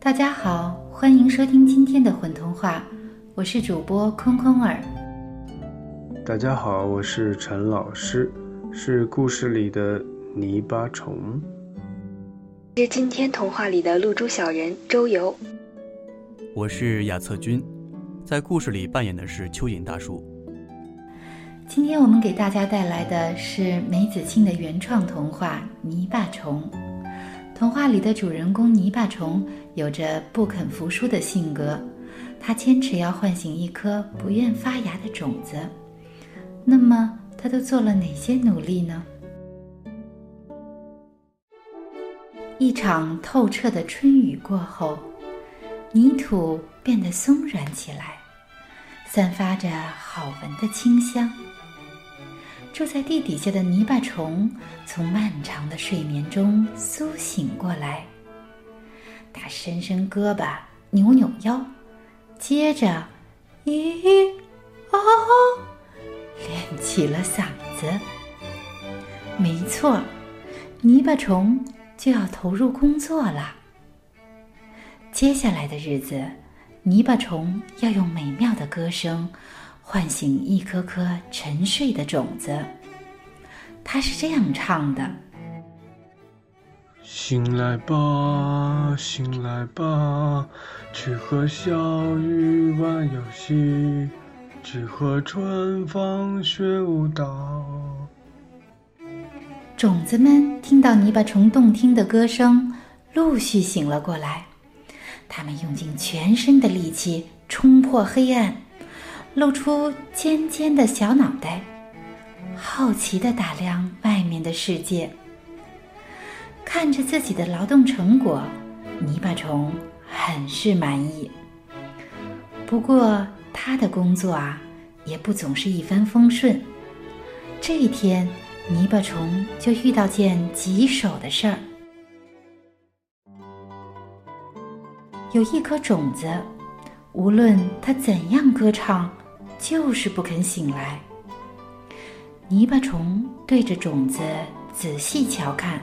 大家好，欢迎收听今天的混童话，我是主播空空儿。大家好，我是陈老师，是故事里的泥巴虫，是今天童话里的露珠小人周游。我是雅策君，在故事里扮演的是蚯蚓大叔。今天我们给大家带来的是梅子庆的原创童话《泥巴虫》。童话里的主人公泥巴虫有着不肯服输的性格，他坚持要唤醒一颗不愿发芽的种子。那么他都做了哪些努力呢？一场透彻的春雨过后，泥土变得松软起来，散发着好闻的清香。住在地底下的泥巴虫从漫长的睡眠中苏醒过来，他伸伸胳膊，扭扭腰，接着咦哦练起了嗓子。没错，泥巴虫就要投入工作了。接下来的日子，泥巴虫要用美妙的歌声唤醒一颗颗沉睡的种子。他是这样唱的：醒来吧，醒来吧，去和小雨玩游戏，去和春风学舞蹈。种子们听到泥巴虫动听的歌声，陆续醒了过来。他们用尽全身的力气冲破黑暗，露出尖尖的小脑袋，好奇地打量外面的世界。看着自己的劳动成果，泥巴虫很是满意。不过他的工作也不总是一帆风顺。这一天，泥巴虫就遇到件棘手的事儿。有一颗种子，无论它怎样歌唱，就是不肯醒来。泥巴虫对着种子仔细瞧看，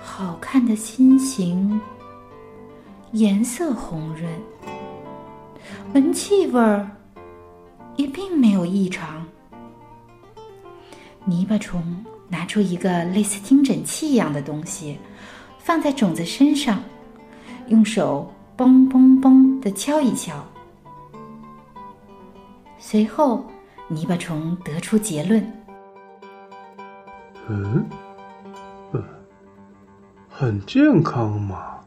好看的心形，颜色红润，闻气味儿也并没有异常。泥巴虫拿出一个类似听诊器一样的东西，放在种子身上，用手嘣嘣嘣地敲一敲。随后泥巴虫得出结论：很健康嘛。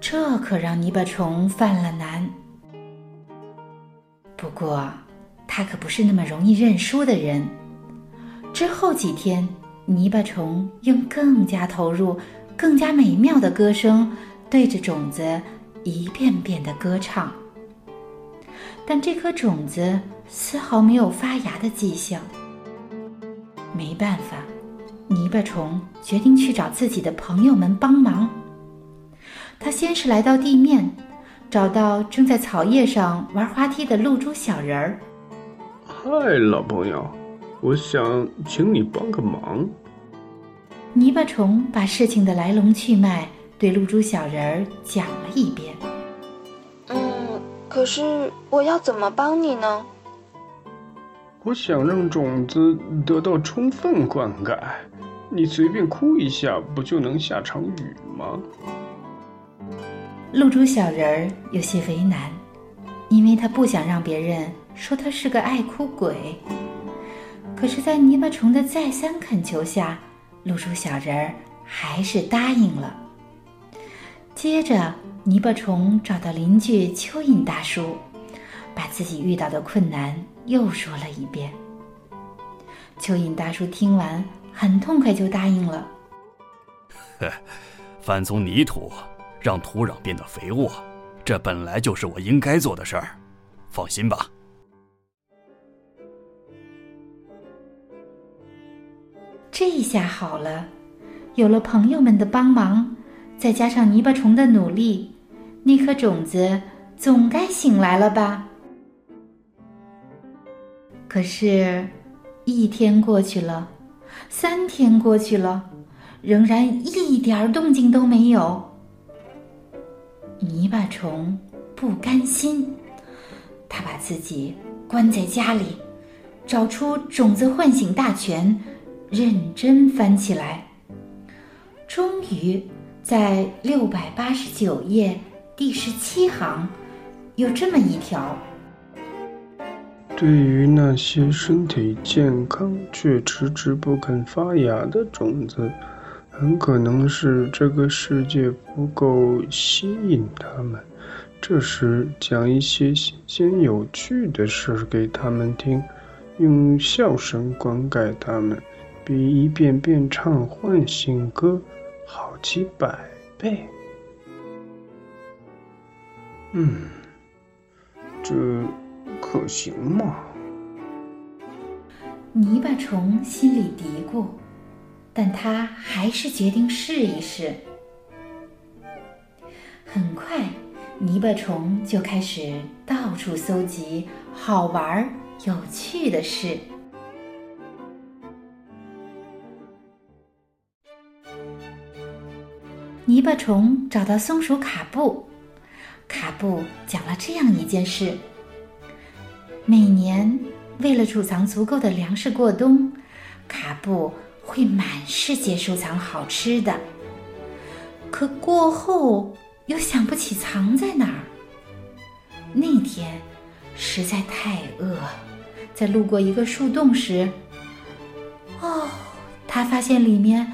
这可让泥巴虫犯了难。不过他可不是那么容易认输的人。之后几天，泥巴虫用更加投入、更加美妙的歌声对着种子一遍遍地歌唱，但这颗种子丝毫没有发芽的迹象。没办法，泥巴虫决定去找自己的朋友们帮忙。他先是来到地面，找到正在草叶上玩滑梯的露珠小人儿。嗨，老朋友，我想请你帮个忙。泥巴虫把事情的来龙去脉对露珠小人儿讲了一遍。可是我要怎么帮你呢？我想让种子得到充分灌溉，你随便哭一下不就能下场雨吗？露珠小人儿有些为难，因为他不想让别人说他是个爱哭鬼。可是在泥巴虫的再三恳求下，露珠小人儿还是答应了。接着泥巴虫找到邻居蚯蚓大叔，把自己遇到的困难又说了一遍。蚯蚓大叔听完很痛快就答应了。翻松泥土，让土壤变得肥沃，这本来就是我应该做的事儿，放心吧。这一下好了，有了朋友们的帮忙，再加上泥巴虫的努力，那颗种子总该醒来了吧？可是，一天过去了，3天过去了，仍然一点动静都没有。泥巴虫不甘心，他把自己关在家里，找出种子唤醒大全，认真翻起来。终于在689页第17行有这么一条：对于那些身体健康却迟迟不肯发芽的种子，很可能是这个世界不够吸引他们。这时讲一些新鲜有趣的事给他们听，用笑声灌溉他们，比一遍遍唱唤醒歌好几百倍。这可行吗？泥巴虫心里嘀咕，但他还是决定试一试。很快，泥巴虫就开始到处搜集好玩有趣的事。泥巴虫找到松鼠卡布，卡布讲了这样一件事：每年为了储藏足够的粮食过冬，卡布会满世界收藏好吃的，可过后又想不起藏在哪儿。那天实在太饿，在路过一个树洞时，他发现里面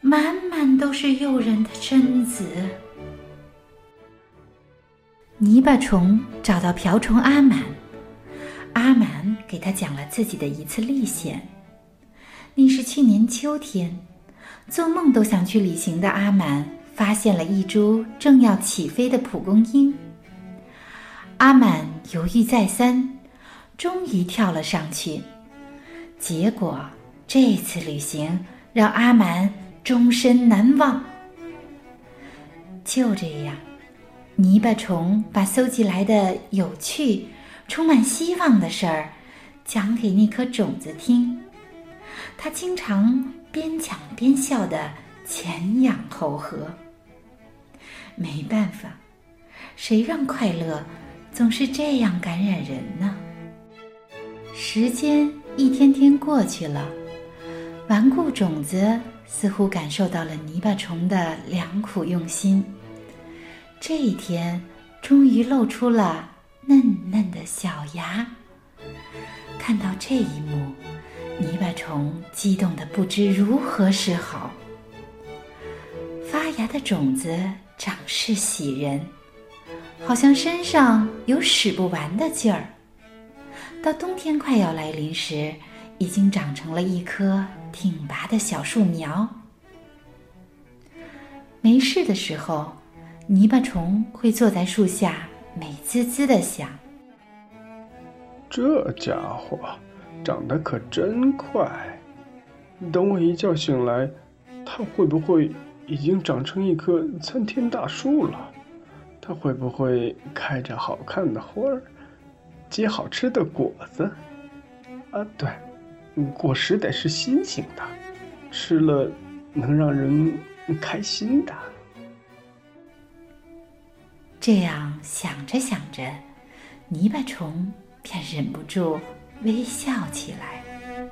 满满都是诱人的榛子。泥巴虫找到瓢虫阿满，阿满给他讲了自己的一次历险。那是去年秋天，做梦都想去旅行的阿满发现了一株正要起飞的蒲公英。阿满犹豫再三，终于跳了上去。结果这次旅行让阿满终身难忘。就这样，泥巴虫把搜集来的有趣、充满希望的事儿讲给那颗种子听。他经常边讲边笑的前仰后合。没办法，谁让快乐总是这样感染人呢？时间一天天过去了，顽固种子似乎感受到了泥巴虫的良苦用心。这一天终于露出了嫩嫩的小芽。看到这一幕，泥巴虫激动得不知如何是好。发芽的种子长势喜人，好像身上有使不完的劲儿。到冬天快要来临时，已经长成了一棵挺拔的小树苗。没事的时候，泥巴虫会坐在树下美滋滋地想：这家伙长得可真快，等我一觉醒来，它会不会已经长成一棵参天大树了？它会不会开着好看的花儿，结好吃的果子？对，果实得是新型的，吃了能让人开心的。这样想着想着，泥巴虫便忍不住微笑起来。